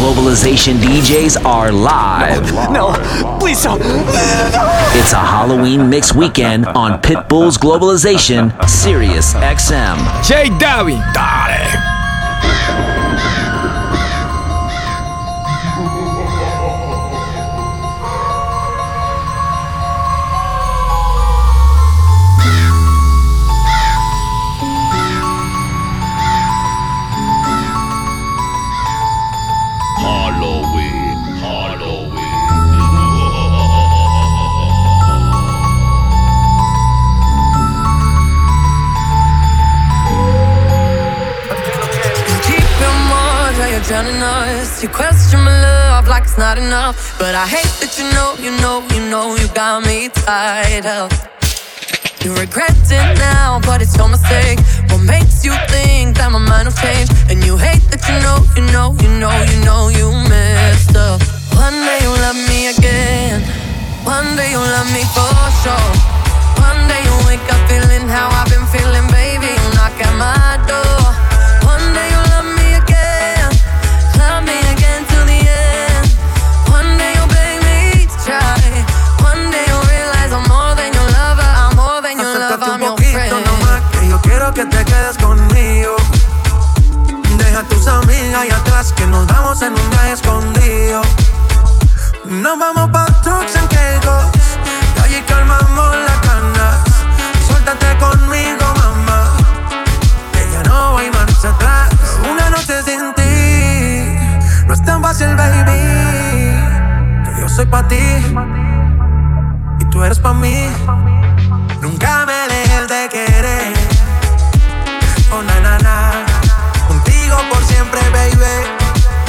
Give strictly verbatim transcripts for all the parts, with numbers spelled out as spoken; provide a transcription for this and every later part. Globalization D Js are live. No, no, please don't. It's a Halloween mix weekend on Pitbull's Globalization, Sirius X M. J. Dobby. Dolly. You question my love like it's not enough, but I hate that you know, you know, you know you got me tied up. You regret it now, but it's your mistake. What makes you think that my mind will change? And you hate that you know, you know, you know, you know you messed up. One day you'll love me again. One day you'll love me for sure. One day you'll wake up feeling how I've been feeling, baby. You'll knock at my door. One day you'll love me. Que te quedes conmigo. Deja a tus amigas allá atrás, que nos vamos en un viaje escondido. Nos vamos pa' trucks en Kegos, y allí calmamos las canas. Suéltate conmigo, mamá, que ya no hay marcha atrás. Una noche sin ti no es tan fácil, baby. Que yo soy pa' ti y tú eres pa' mí. Nunca me dejes de querer. Oh, na, na, na. Contigo por siempre, baby.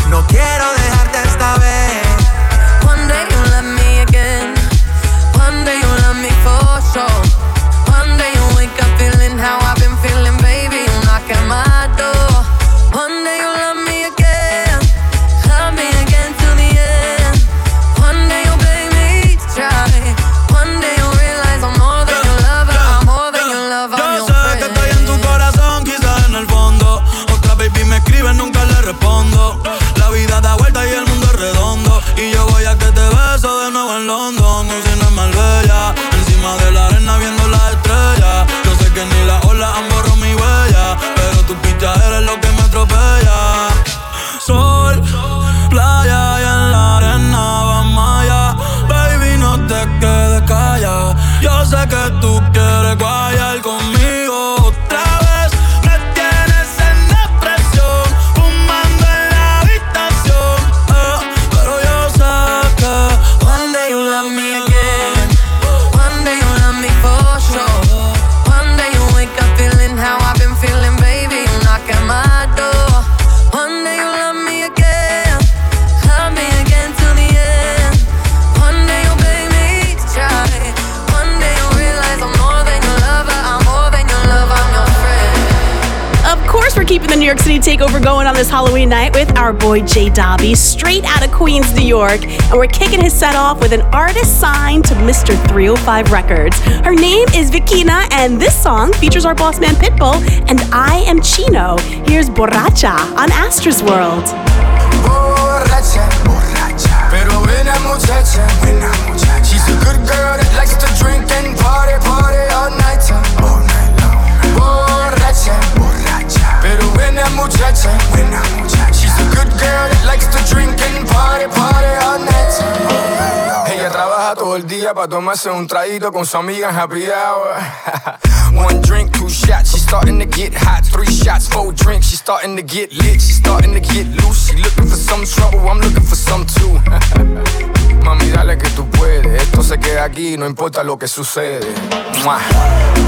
No quiero dejarte esta vez. One day you love me again. One day you love me for sure. One day you wake up feeling how I've been feeling, baby. You knock at my door. One day you love me again. Love me again till the end. One day you'll blame me, try. One day you'll realize I'm more than your lover. I'm more than your lover. I'm your friend. Me escriben, nunca le respondo. La vida da vuelta y el mundo es redondo. Y yo voy a que te beso de nuevo en London. Un cine en Marbella, encima de la arena viendo las estrellas. Yo sé que ni las olas han borrado mi huella, pero tu picha eres lo que me atropella. Sol, playa y en la arena vamos allá. Baby, no te quedes callada. Yo sé que tú quieres guayar conmigo. Keeping the New York City Takeover going on this Halloween night with our boy J. Dobby, straight out of Queens, New York. And we're kicking his set off with an artist signed to Mister three oh five Records. Her name is Vikina, and this song features our boss man Pitbull and I Am Chino. Here's Borracha on Astro's World. Borracha, borracha, pero buena muchacha, buena muchacha. She's a good girl that likes to drink and party, party all night time, all night long. Borracha, borracha. Pero buena muchacha, buena muchacha. She's a good girl that likes to drink and party, party all night time. Ella trabaja todo el día pa' tomarse un traguito con su amiga en happy hour. One drink, two shots, she's starting to get hot. Three shots, four drinks, she's starting to get lit. She's starting to get loose, she's looking for some trouble. I'm looking for some too. Mami, dale que tú puedes. Esto se queda aquí, no importa lo que sucede. Mua.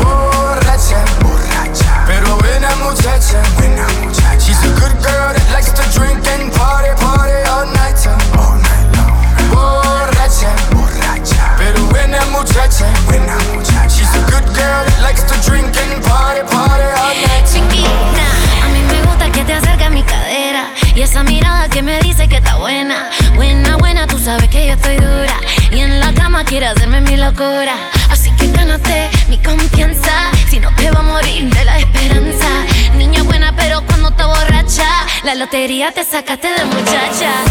Borracha, borracha, pero buena muchacha, buena muchacha. She's a good girl that likes to drink and party, party all night time, all night long. Borracha, borracha, pero buena muchacha, buena muchacha. She's a good girl that likes to drink and party, party all night time. Chiquita, a mí me gusta que te acerques a mi cadera y esa mirada que me dice que está buena, buena, buena. Tú sabes que yo estoy dura y en la cama quiere hacerme mi locura. Así que gánate mi confianza, si no te va a morir de la esperanza. Niña buena pero cuando te borracha, la lotería te sacaste de muchacha.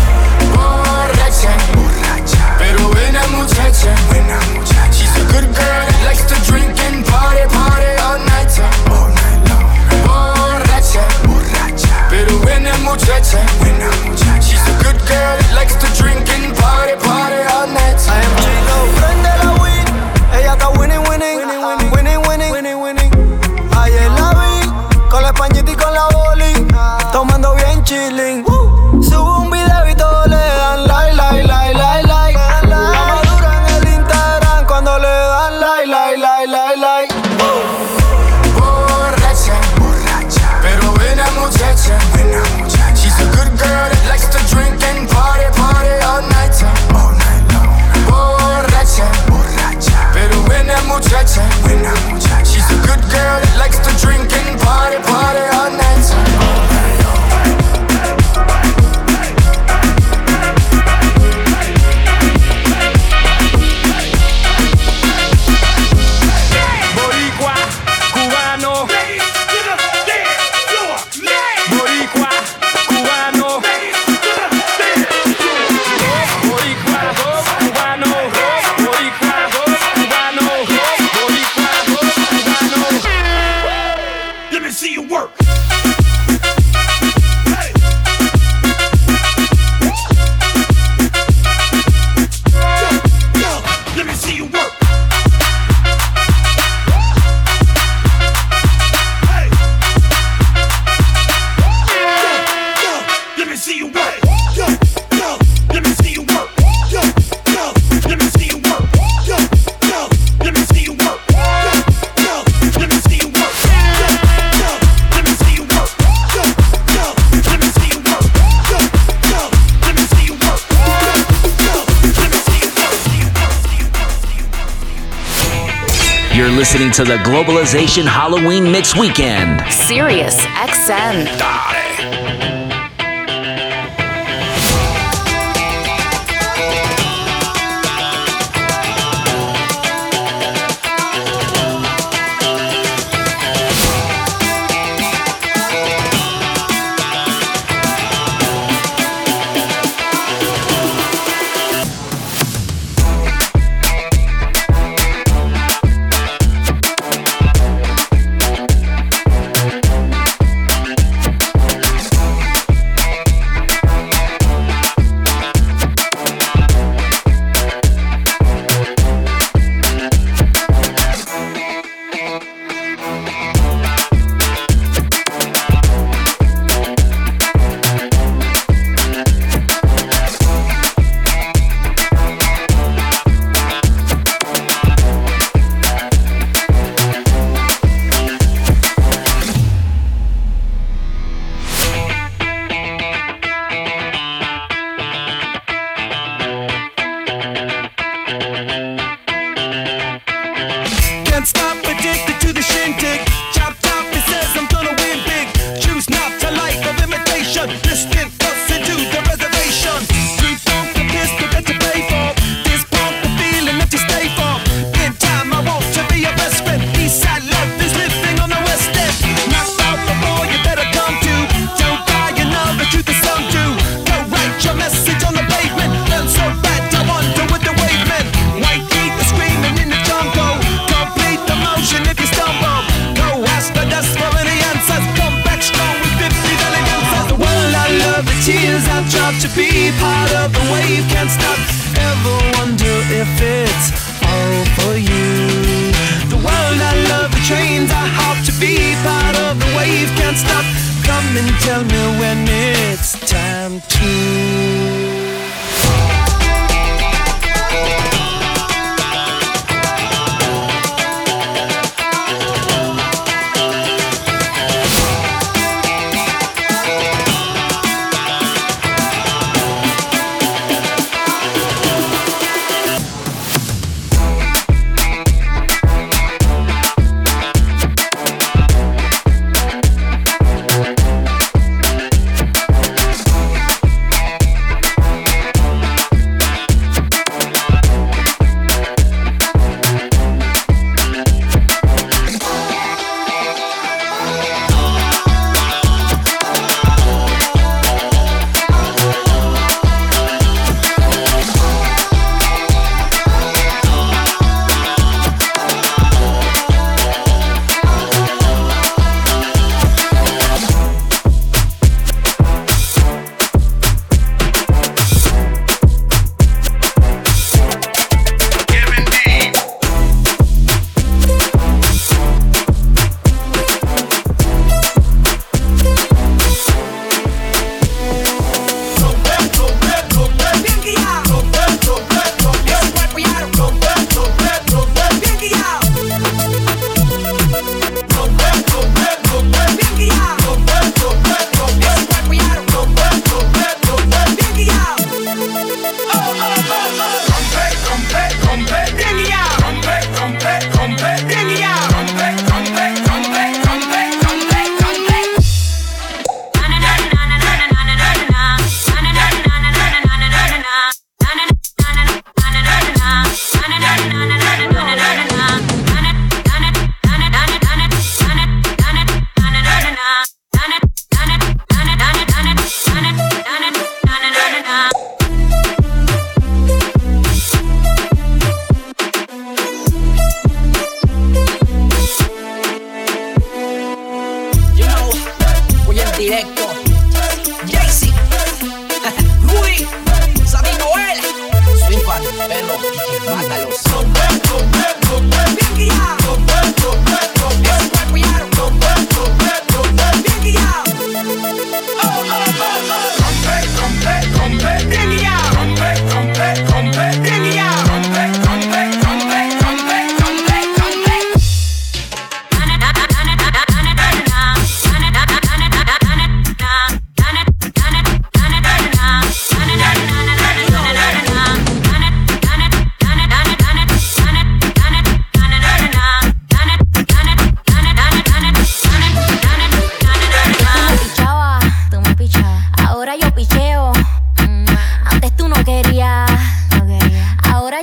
listening to the Globalization Halloween Mix Weekend. Sirius X M. Die.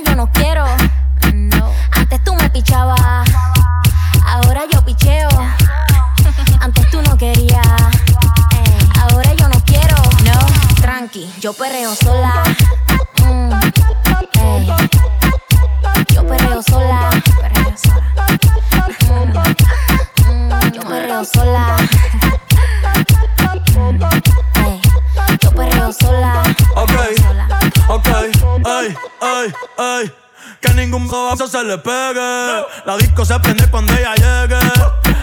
ahora yo no quiero. No. Antes tú me pichabas, ahora yo picheo. Antes tú no querías, ahora yo no quiero. No, tranqui, yo perreo sola. Mm. Ey. Yo perreo sola. Perreo sola. Mm. Yo perreo sola. Ey. Yo perreo sola. Okay, okay, ay, ay, ay. Que ningún bobazo se le pegue. La disco se prende cuando ella llegue.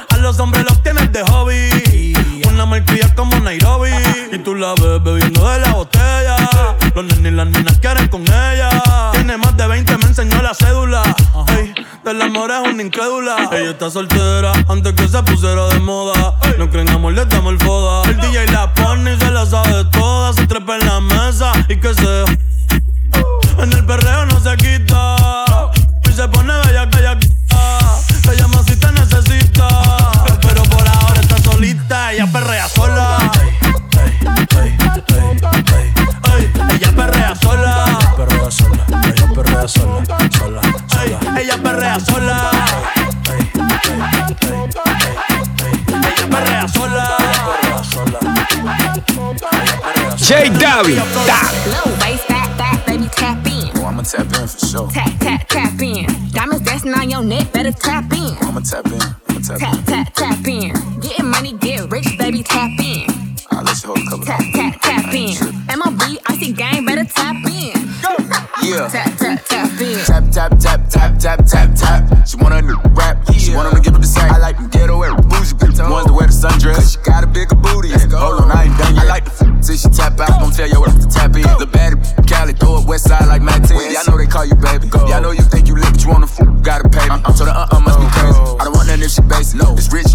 A los hombres los tienes de hobby. Una marquilla como Nairobi. Y tú la ves bebiendo de la botella. Los nenes y las nenas quieren con ella. Tiene más de veinte, me enseñó la cédula. Ey, del amor es una incrédula. Ella está soltera antes que se pusiera de moda. No creen amor, le damos el foda. El D J la pone y se la sabe toda. Se trepa en la mesa y que se... En el perreo no se quita y se pone bella que ella quita. Te llama si te necesita, pero por ahora está solita. Ella perrea sola. Ey, ey, ey, ey, ey, ey. Ella perrea sola. Ella perrea sola. Ella perrea sola. Sola, sola. Ey, ella perrea sola. Ey, ey, ey, ey, ey. Ella perrea sola. Ella perrea sola. Ella perrea sola. J. Dobby. Low bass, fat, fat, baby, tap in. I'ma tap in for sure. Tap, tap, tap in. Diamonds dancing on your neck, better tap in. I'ma tap in, I'ma tap, tap in. Tap, tap, tap in. Getting money, get rich, baby, tap in. I'll let you hold a couple. Tap, tap, tap in. M L B, I see gang, better tap in. Yeah. Tap, tap, tap in. Tap, tap, tap, tap, tap, tap, tap. She want a new rap, she want him to give her the sack. I like them ghetto and bougie bitches. Ones that wear the sundress, cause she got a bigger booty. Hold on, I ain't done yet. I like the f*** till she tap out. Don't tell your ass to tap in. The baddie. Cali, throw it west side like Matt ten. Y'all know they call you baby. Go. Y'all know you think you lit, but you wanna f***, gotta pay me. I'm, I'm so the uh-uh must be crazy. I don't want nothing if she basic. No, it's rich.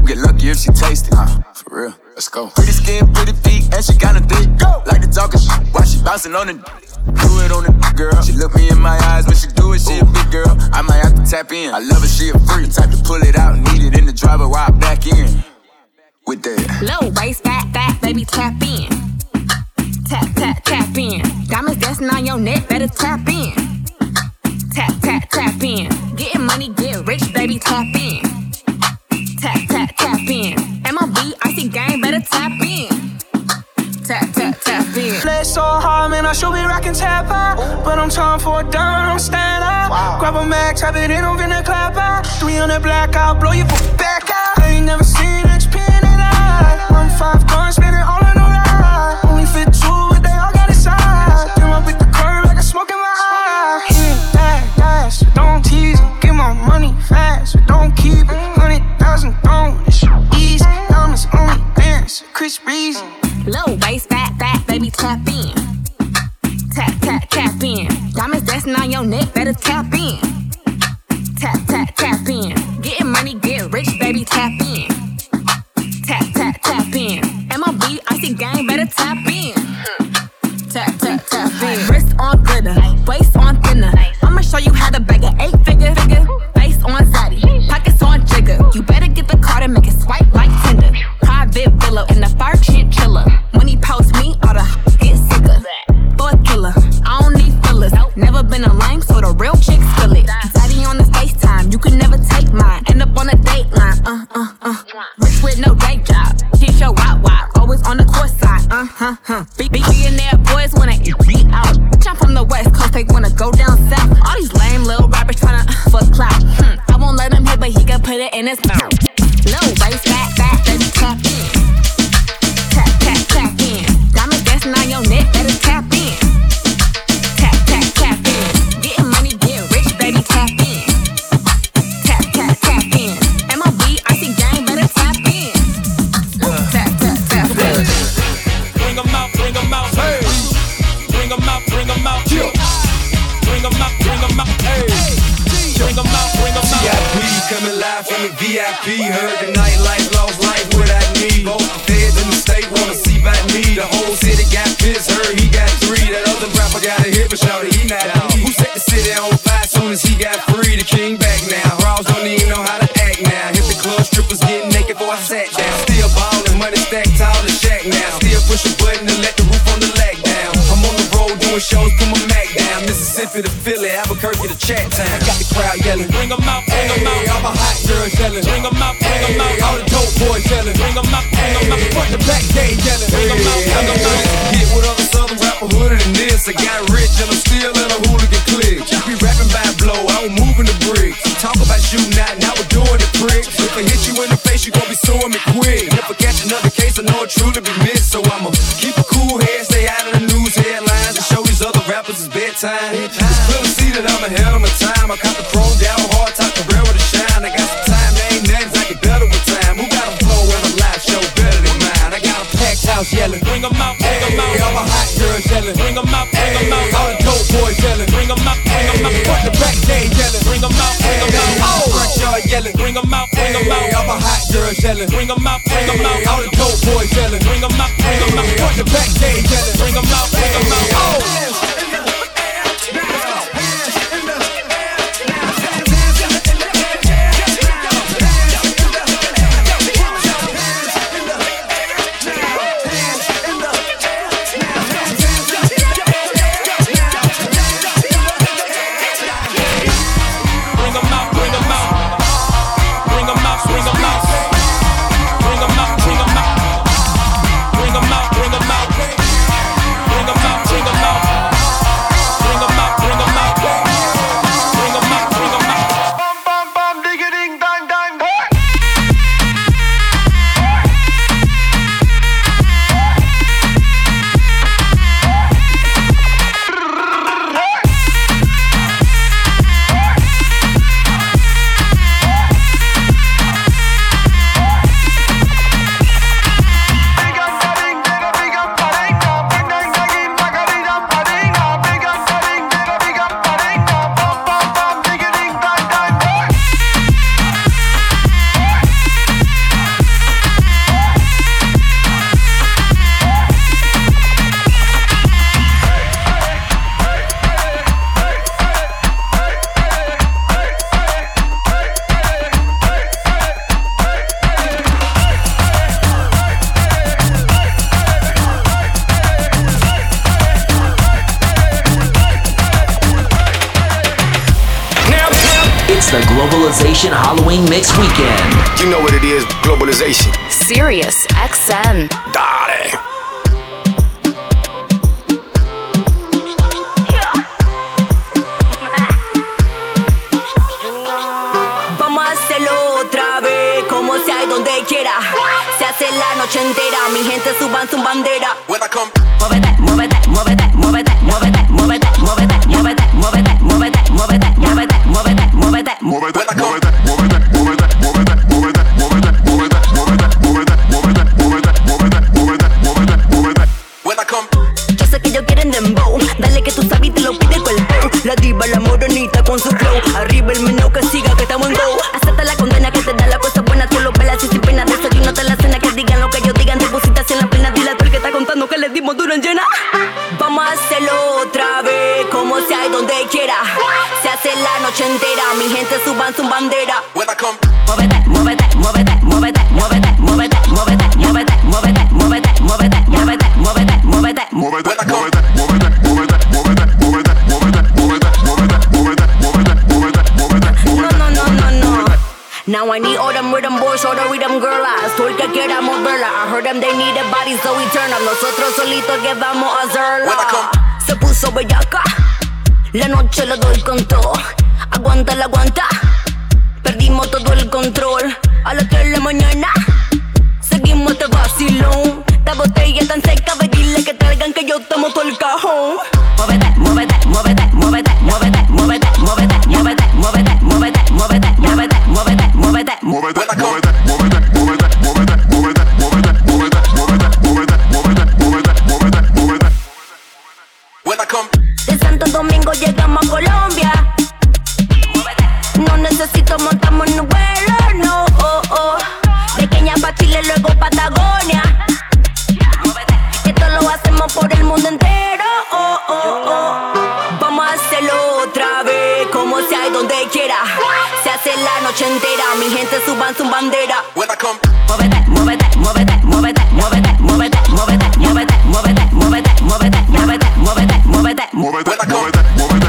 We get lucky if she taste it. Uh, for real, let's go. Pretty skin, pretty feet, and she kinda thick. Go. Like the talking shit, why she bouncing on it? Do it on it, girl. She look me in my eyes when she do it. She a big girl. I might have to tap in. I love her, she a freak. Type to pull it out, need it in the driver while I back in. With that low waist, fat, fat, baby, tap in. Tap, tap, tap in. Diamonds dancing on your neck, better tap in. Tap, tap, tap in. Getting money, get rich, baby, tap in. Tap, tap, tap in. M L B, I see gang, better tap in. Tap, tap, tap in. Play so hard, man, I should be rockin' tap out. But I'm time for a dime, I'm stand up. Wow. Grab a mag, tap it in, I'm finna clap out. three hundred blackout, blow you back out. I ain't never seen X P in that eye. One five gun, spin it all in the ride. Only fit two. Money fast, but don't keep it. Hundred thousand on this easy. Diamonds only dance, Chris Breezy. Low waist, fat, fat, baby, tap in. Tap, tap, tap in. Diamonds dancing on your neck, better tap in. Tap, tap, tap in. Getting money, get rich, baby, tap in. Tap, tap, tap in. M L B, I see gang, better tap in. Tap, tap, tap in. Wrist on glitter, waist on thinner. I'ma show you how to bag an eight figure. Face on zaddy, pockets on jigger. You better get the card and make it swipe like Tinder. Private villa in the fire shit chiller. When he post me, all the get sicker. Boy killer, I don't need fillers. Never been a lame, so the real chicks feel it. Zaddy on the FaceTime, you can never take mine. End up on a date line, uh, uh, uh. Rich with no day job, he's your wop wop. Always on the court side, uh, huh, huh. Big billionaire boys wanna eat me out. Jump from the west coast, they wanna go down south. All these lame little rappers tryna uh, fuck clout. Hmm, I won't let him hit, but he can put it in his mouth. Low waist, fat, fat, baby, tap in. Tap, tap, tap in. Diamond dancing on your neck, better tap in. Tap, tap, tap in. Getting money, get rich, baby, tap in. Tap, tap, tap in. M L B, I see gang, better tap in. Tap, tap, tap in. Bring 'em out, bring 'em out, hey. Bring 'em out, bring 'em out, yeah. Bring 'em out, bring 'em out, hey. Bring 'em out, bring 'em out. V I P coming live from the V I P. Heard the nightlife, lost life, what I need. Both feds in the state wanna see by me. The whole city got pissed, heard he got three. That other rapper got a hit, but shawty, he not out. Who set the city on fire soon as he got free? The king back now. Rawls don't even know how to act now. Hit the club, strippers getting naked before I sat down. Still ballin', money stacked tall as Shaq now. Still push a button to let the roof on the lag down. I'm on the road doing shows, put my Mac down. Mississippi to Philly, Albuquerque to Chat Town. I got the crowd yelling, bring 'em out, bring 'em out. I'm a hot girl yelling, bring 'em out, bring 'em out. All the dope boys yelling, bring 'em out, bring 'em out. Front to back, they yelling, bring 'em out, bring 'em out. Get with other Southern rapper hooded than this. I got rich and I'm still in a hooligan clique. You be rapping by blow, I'm moving the brick. Talk about shooting out, now we're doing it, prick. If I hit you in the face, you gon' be suing me quick. If I catch another case, I know it truly be missed, so I'ma keep a cool head, stay out of the news headlines, and show these other rappers it's bedtime. It's clear to see that I'm ahead of my time. I caught the chrome down hard, top the railroad to shine. I got some time, there ain't nothing I get better with time. Who got a flow and a live show better than mine? I got a packed house yelling, bring 'em out, bring 'em out. All my hot girls yelling, bring 'em out, bring 'em out. All the dope boys yelling, bring 'em out, bring 'em out. Front to back, they yelling, bring 'em out, bring 'em out. All the front yard yelling, bring 'em out, bring 'em out. All my hot girls yelling, bring 'em out, bring 'em out. All the dope boys yelling, bring 'em out, bring 'em out. Front to back, they yelling, bring 'em out, bring 'em out. Oh. Halloween Mix Weekend. You know what it is, globalization. Sirius X M. Darling. Vamos a hacerlo otra vez, como sea y donde quiera. Se hace la noche entera, mi gente suban su bandera. Muévete, muévete, muévete, muévete, muévete, muévete, muévete, muévete, muévete, muévete, muévete, muévete, muévete, muévete, muévete, muévete. La diva, la morenita con su flow. Arriba el menú que siga que estamos en go. Acepta la condena que te da la cosa buena. Tú lo velas y sin pena, desayúnate la cena. Que digan lo que ellos digan, te pusitas en la pena. Dile al que está contando que les dimos duro en llena. Vamos a hacerlo otra vez, como sea y donde quiera. Se hace la noche entera, mi gente suban su bandera. Muévete, muévete, muévete, muévete, muévete, muévete, muévete, muévete, muévete, muévete, muévete, muévete, muévete, muévete, muévete, muévete. Now I need all them rhythm boys, all the rhythm girl eyes. Todo el que quiera moverla. I heard them, they need a body, so we turn up. Nosotros solitos que vamos a hacerla. Se puso bellaca. La noche le doy con todo. Aguanta, la aguanta. Perdimos todo el control. A las tres de la mañana seguimos este vacilón. Esta botella tan seca, ve dile que traigan que yo tomo todo el cajón. Muévete, muévete, muévete, muévete, muévete, muévete, muévete, muévete, muévete, muévete, muévete, muévete, muévete. Muévete, muévete, muévete, muévete, muévete, muévete, muévete, muévete, muévete, muévete, muévete, muévete, muévete, muévete. De Santo Domingo llegamos a Colombia. No necesito montamos en un vuelo, no. Oh, oh. De Kenia pa' Chile, luego Patagonia. Esto lo hacemos por el mundo entero. Oh, oh, oh. Vamos a hacerlo otra vez, como sea y donde quiera. La noche entera, mi gente suban su bandera. Muévete, muévete, muévete, muévete, muévete, muévete, muévete, muévete, muévete, muévete, muévete, muévete, muévete, muévete, muévete, muévete, muévete.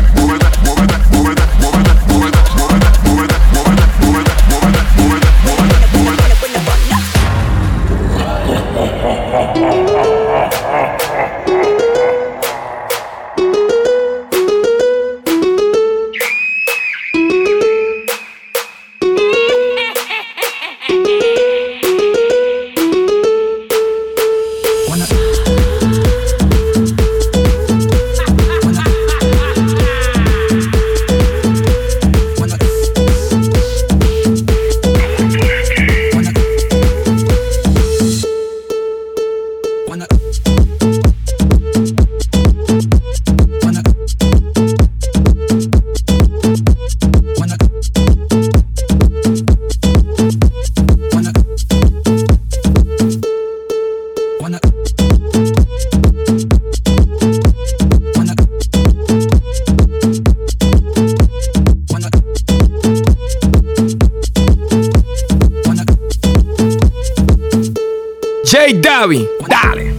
J. Dobby, dale.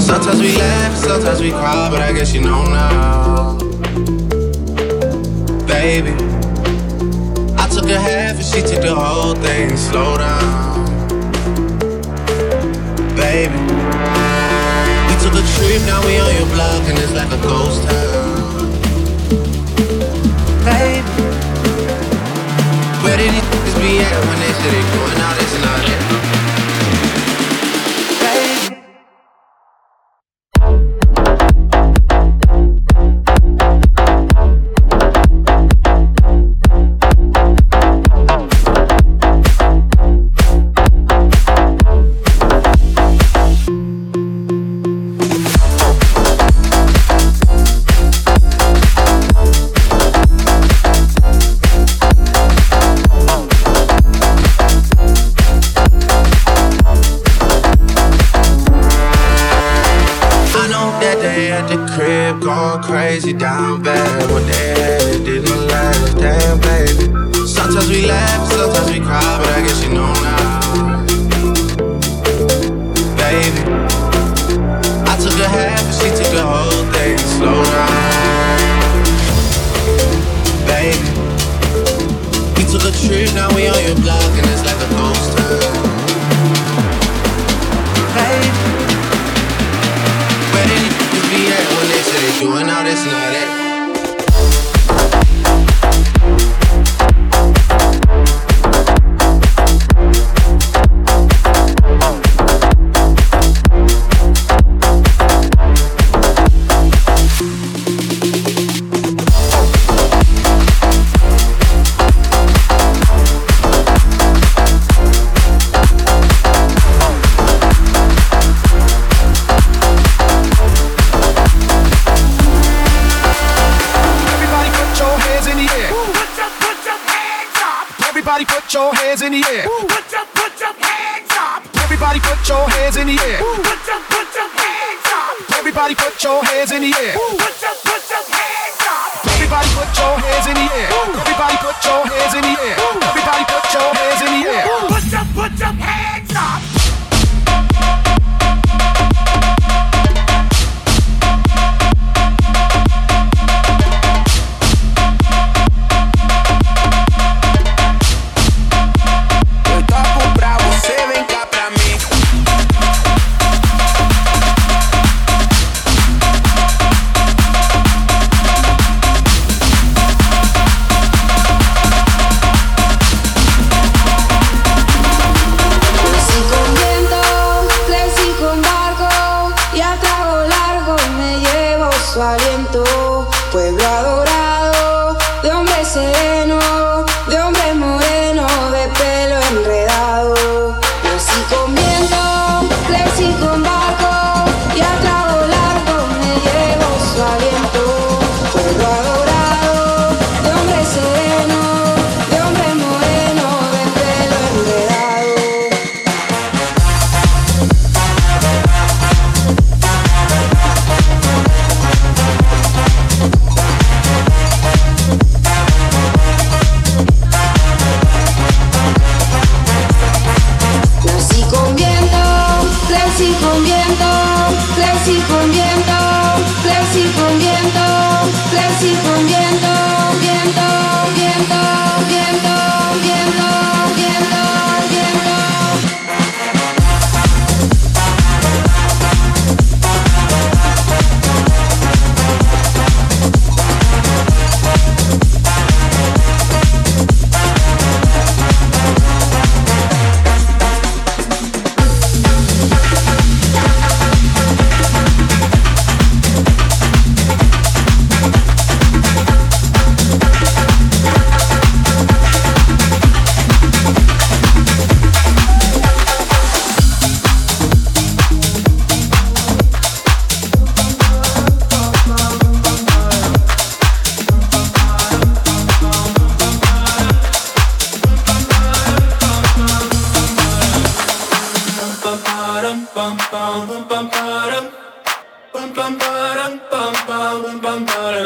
Sometimes we laugh, sometimes we cry, but I guess you know now, baby. I took a half and she took the whole thing. Slow down, baby. We took a trip, now we on your block, and it's like a ghost town, baby. Where did these niggas be at when they said they doing all this and all that? Let's go.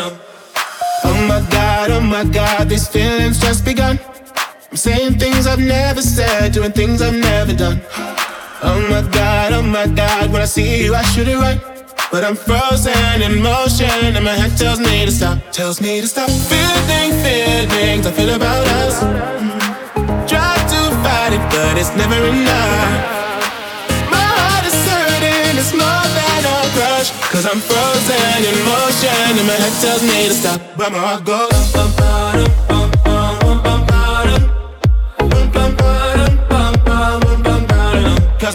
up. Oh my God, oh my God, these feelings just begun. I'm saying things I've never said, doing things I've never done. Oh my God, oh my God, when I see you I shoot it right. But I'm frozen in motion and my head tells me to stop. Tells me to stop. Feeling, feelings I feel about us. Try to fight it but it's never enough. My heart is hurting, it's more than a crush. Cause I'm frozen in motion and my head tells me to stop. But my heart goes bum, bum, bum, bum, bum, bum, bum, bum, bum, bum, bum, bum. Cause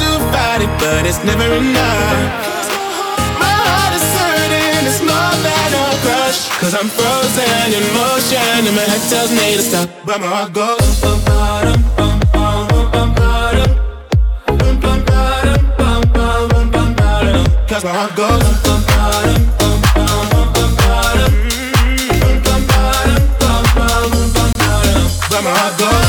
to fight it but it's never enough. My heart is hurting, it's more than a crush. Cause I'm frozen in motion and my head tells me to stop. But my heart goes bum, bum, bum, bum, bum, bum, bum, bum. Cause my heart goes bum, bum, bum, bum, bum, bum, bum, bum, bum, bum, my heart goes bum, bum, bum, bum, bum, cause my heart goes bum, bum, bum.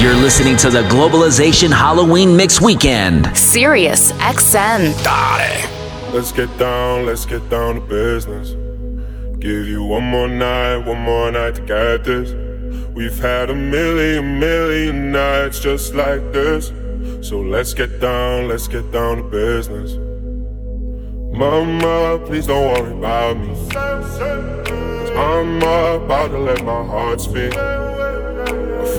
You're listening to the Globalization Halloween Mix Weekend. Sirius X M. Daddy. Let's get down, let's get down to business. Give you one more night, one more night to get this. We've had a million, million nights just like this. So let's get down, let's get down to business. Mama, please don't worry about me. 'Cause I'm about to let my heart speak. My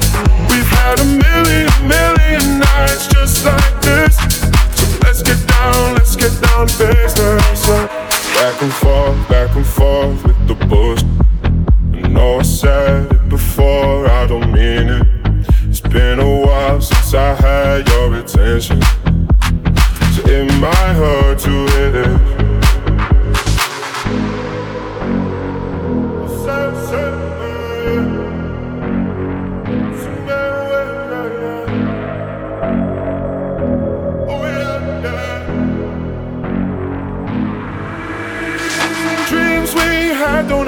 We've had a million, million nights just like this. So let's get down, let's get down to business. Back and forth, back and forth with the bullshit. I know I said it before, I don't mean it. It's been a while since I had your attention. So it might hurt to hit it. Don't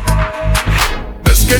Let's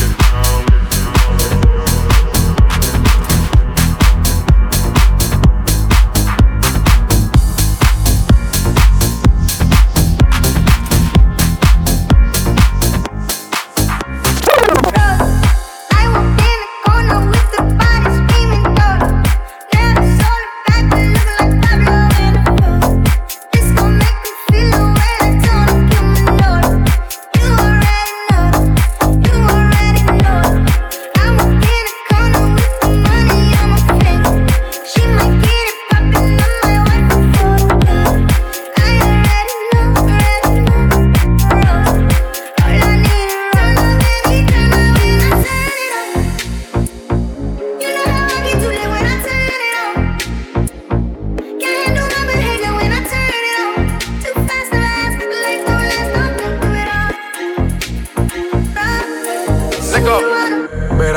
get down, let's get down. I walked in the corner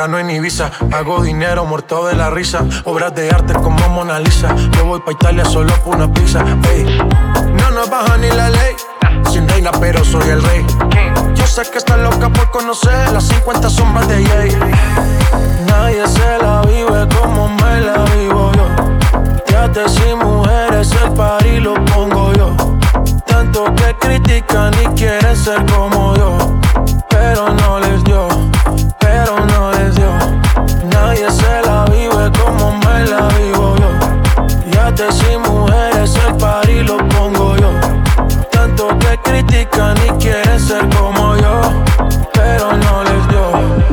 verano en Ibiza. Hago dinero muerto de la risa. Obras de arte como Mona Lisa. Yo voy pa' Italia solo por una pizza. Ey. No nos baja ni la ley. Sin reina pero soy el rey. Yo sé que estás loca por conocer las cincuenta sombras de Jay. Nadie se la vive como me la vivo yo. Teates y mujeres, el party lo pongo yo. Tanto que critican y quieren ser como yo. Pero no les dio, pero no les dio. Nadie se la vive como me la vivo yo. Teates y mujeres, el party lo pongo yo. Tanto que critican y quieren ser como yo. Pero no les dio.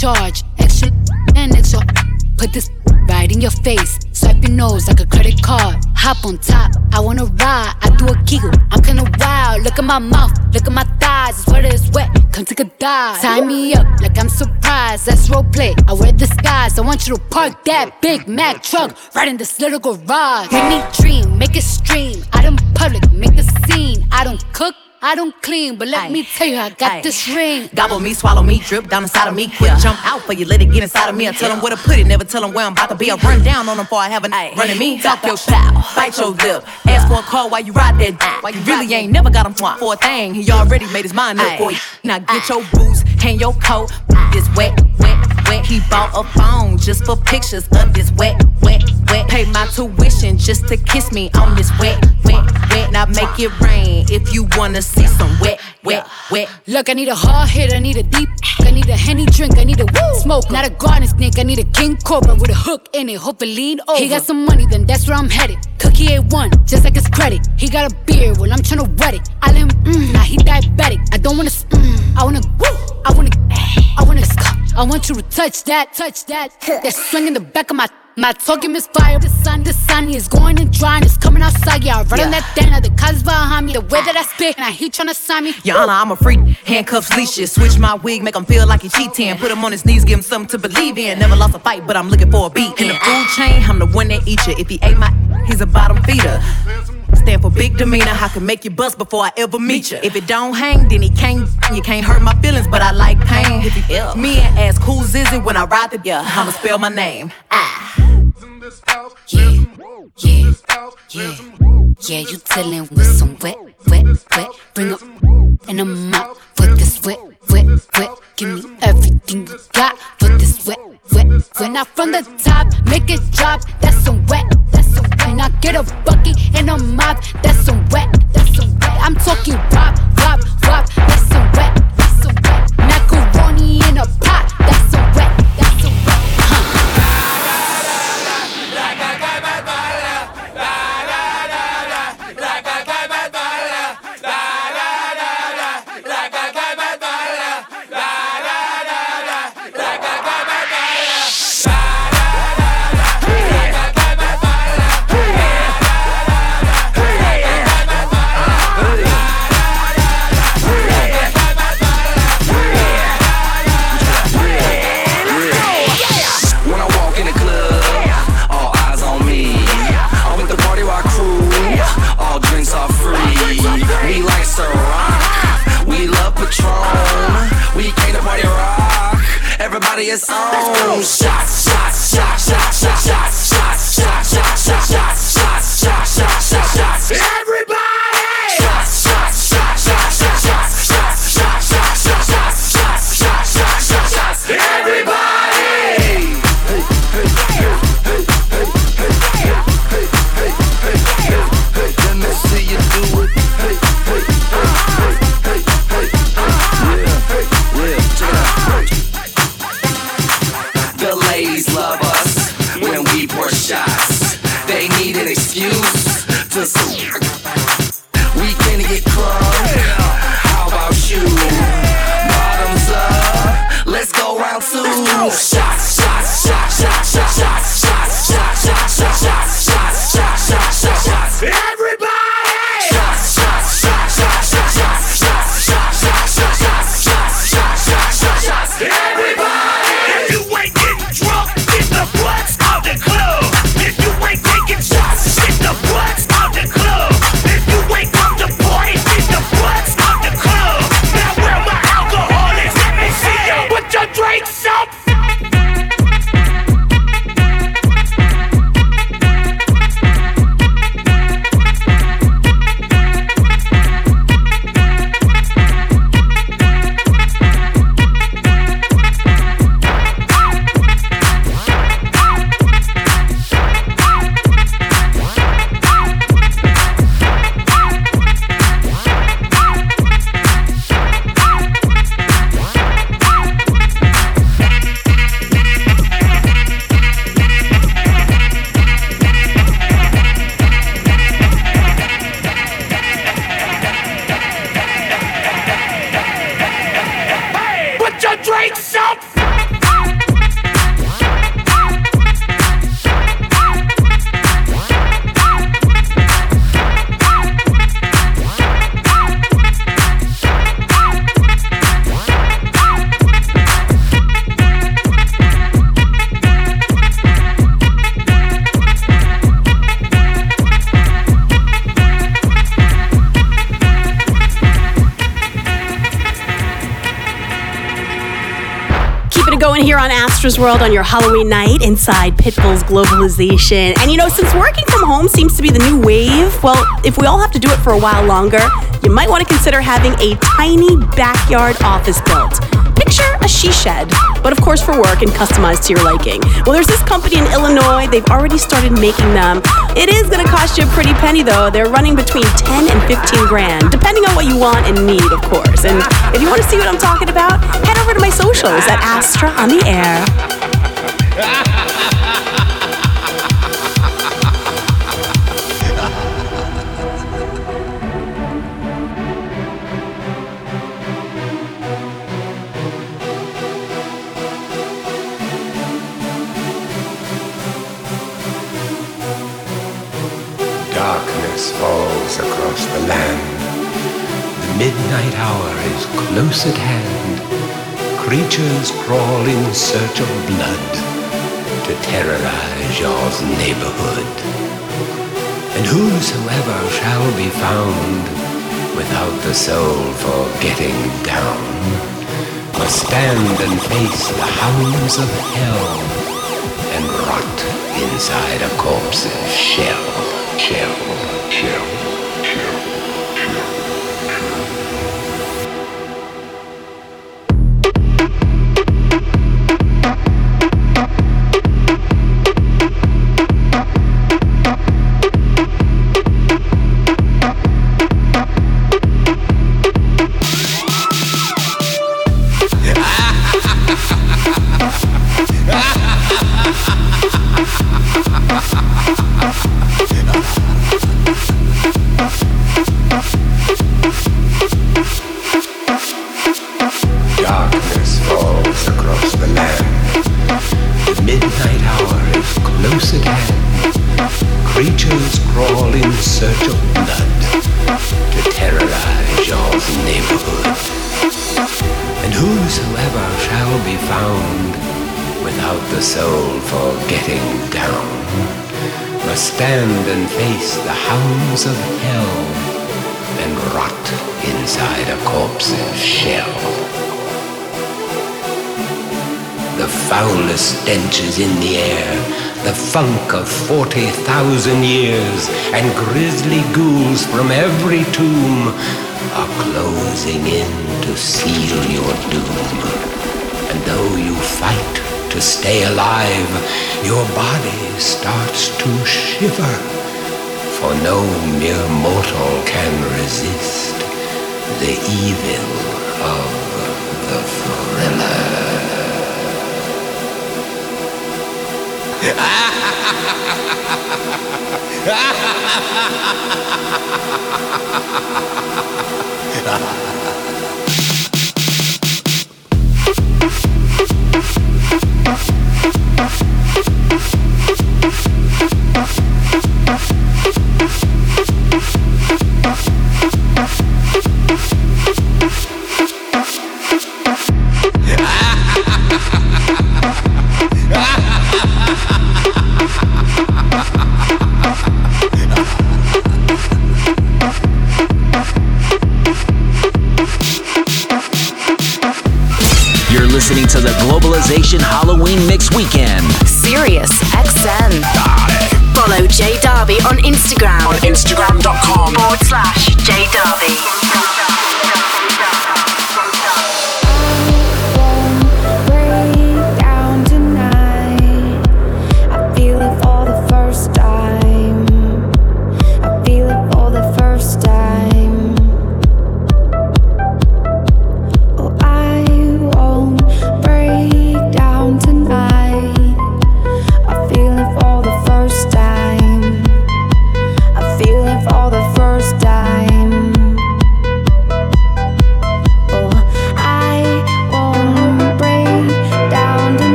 Charge, extra and extra. Put this right in your face. Swipe your nose like a credit card. Hop on top, I wanna ride. I do a giggle, I'm kinda wild. Look at my mouth, look at my thighs. This water is wet, come take a dive. Tie me up like I'm surprised. That's role play, I wear disguise. I want you to park that Big Mac truck right in this little garage. Make me dream, make it stream. Out in public, make a scene. I don't cook, I don't clean, but let Aye. me tell you, I got Aye. this ring. Gobble me, swallow me, drip down inside of me. Quick yeah. jump out for you, let it get inside of me. I tell them where to put it, never tell them where I'm about to be. I run down on them before I have a night. Running me, talk your style, bite your lip. Ask for a call while you ride that dick. Why you really ain't never got him swamp for a thing. He already made his mind up for you. Now get your boots, hang your coat. This wet, wet, wet. He bought a phone just for pictures of this wet, wet, wet. Pay my tuition just to kiss me on this wet, wet, wet. Now make it rain if you wanna see. See some wet, wet, wet. Look, I need a hard hit, I need a deep. I need a Henny drink, I need a woo smoke. Not a garden snake, I need a king cobra with a hook in it. Hope it lean over. He got some money, then that's where I'm headed. Cookie ain't one, just like his credit. He got a beard, well I'm tryna wet it. I let him mmm, now he diabetic. I don't wanna mmm, I wanna woo, I wanna, I wanna sc- I want you to touch that, touch that. That swing in the back of my. My token is fire, the sun, the sun is going and drying, it's coming outside, yeah, I run yeah. on that thing, the cuz behind me, the way that I spit, and I heat trying to sign me. Your Honor, I'm a freak, handcuffs, leashes, switch my wig, make him feel like he cheating, put him on his knees, give him something to believe in, never lost a fight, but I'm looking for a beat. In the food chain, I'm the one that eat you, if he ate my, he's a bottom feeder. Stand for big demeanor, I can make you bust before I ever meet you. If it don't hang, then he can't, you can't hurt my feelings, but I like pain. If you ill me and ask who's is it when I ride the, yeah, I'ma spell my name. Ah. Yeah, yeah, yeah, yeah, you dealing with some wet, wet, wet. Bring up in a mouth for this wet, wet, wet. Give me everything you got for this wet, wet, wet. Now from the top, make it drop, that's some wet, that's some wet. Now get a bucket and a mop, that's some wet, that's some wet. I'm talking wop, wop, wop, that's some wet, that's some wet. Macaroni in a pot, that's some wet, that's some wet. Hey! shots, shots, shots, shots, shots, shots, shots, shots, shots, shots, shots, shots, shots, shots, shots, shots, everybody! Shots, shots, shots, shots, shots, shots, shots, shots, shots, shots, shots, shots, shots, shots, shots, shots, everybody! Hey, hey, hey, hey, hey, hey, hey, hey, hey, hey, hey, hey, let me see you do it. Hey, hey, hey, hey, hey, hey, hey, real, real, real. The ladies love us when we pour shots. They need an excuse to smoke. We can get crunk. How about you? Bottoms up. Let's go round two. Shots, shots, shots, shots, shots, shots, shots, shots, shots, shots, shots, shots, shots, shots, shots, shots. Everybody! Shots, shots, shots, shots, shots, shots, shots, shots, shots, shots, shots, shots, shots, shots, shots. Everybody! Drunk in the butts of the club. If you ain't taking shots, in the butts of the club. If you ain't come to party, in the butts of the club. Now where my alcoholics? Let me see you put your drinks up. Astro's World on your Halloween night inside Pitbull's Globalization. And you know, since working from home seems to be the new wave, well, if we all have to do it for a while longer, you might want to consider having a tiny backyard office built. Picture a she shed, but of course for work and customized to your liking. Well, there's this company in Illinois. They've already started making them. It is going to cost you a pretty penny, though. They're running between ten and fifteen grand, depending on what you want and need, of course. And if you want to see what I'm talking about, head over to my socials at Astra on the Air. Falls across the land. The midnight hour is close at hand. Creatures crawl in search of blood to terrorize your neighborhood. And whosoever shall be found without the soul for getting down must stand and face the hounds of hell and rot inside a corpse's shell, shell, shell, shell, shell. foulest stenches in the air, the funk of forty thousand years, and grisly ghouls from every tomb are closing in to seal your doom. And though you fight to stay alive, your body starts to shiver, for no mere mortal can resist the evil of the Listening to the Globalization Halloween Mix Weekend. Sirius X M. Darby. Follow J. Darby on Instagram. On Instagram.com forward slash J Darby.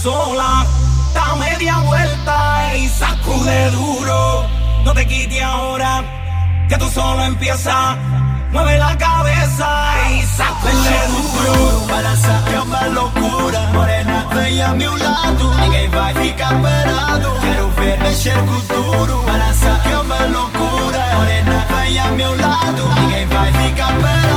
sola, da media vuelta y sacude duro. No te quites ahora, que tú solo empiezas. Mueve la cabeza y sacude duro. Balanza es una locura, morena, ven a mi lado. Ninguém vai ficar parado, quero ver mexer com duro. Balanza es una locura, morena, ven a mi lado. Ninguém vai ficar parado.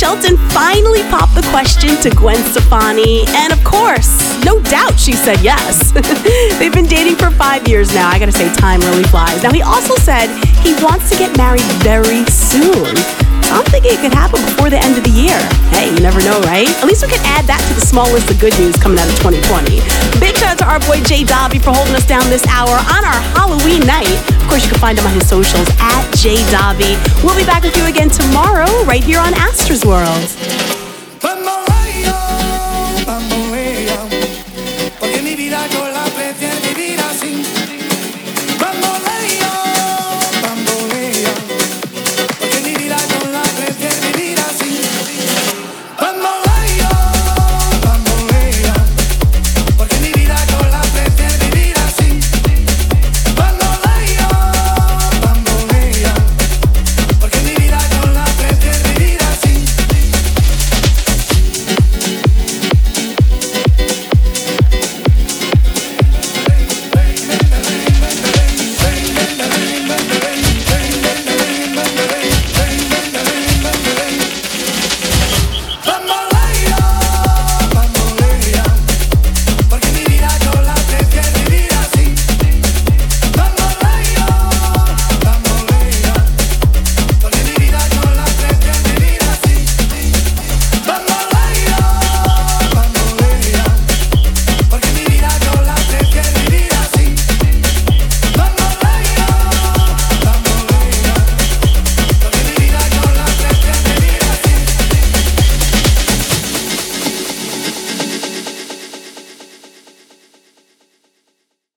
Shelton finally popped the question to Gwen Stefani, and of course, no doubt she said yes. They've been dating for five years now. I gotta say, time really flies. Now, he also said he wants to get married very soon. I'm thinking it could happen before the end of the year. Hey, you never know, right? At least we can add that to the small list of good news coming out of twenty twenty. Big shout out to our boy J. Dobby for holding us down this hour on our Halloween night. Of course, you can find him on his socials at J Dobby. We'll be back with you again tomorrow right here on Astro's World.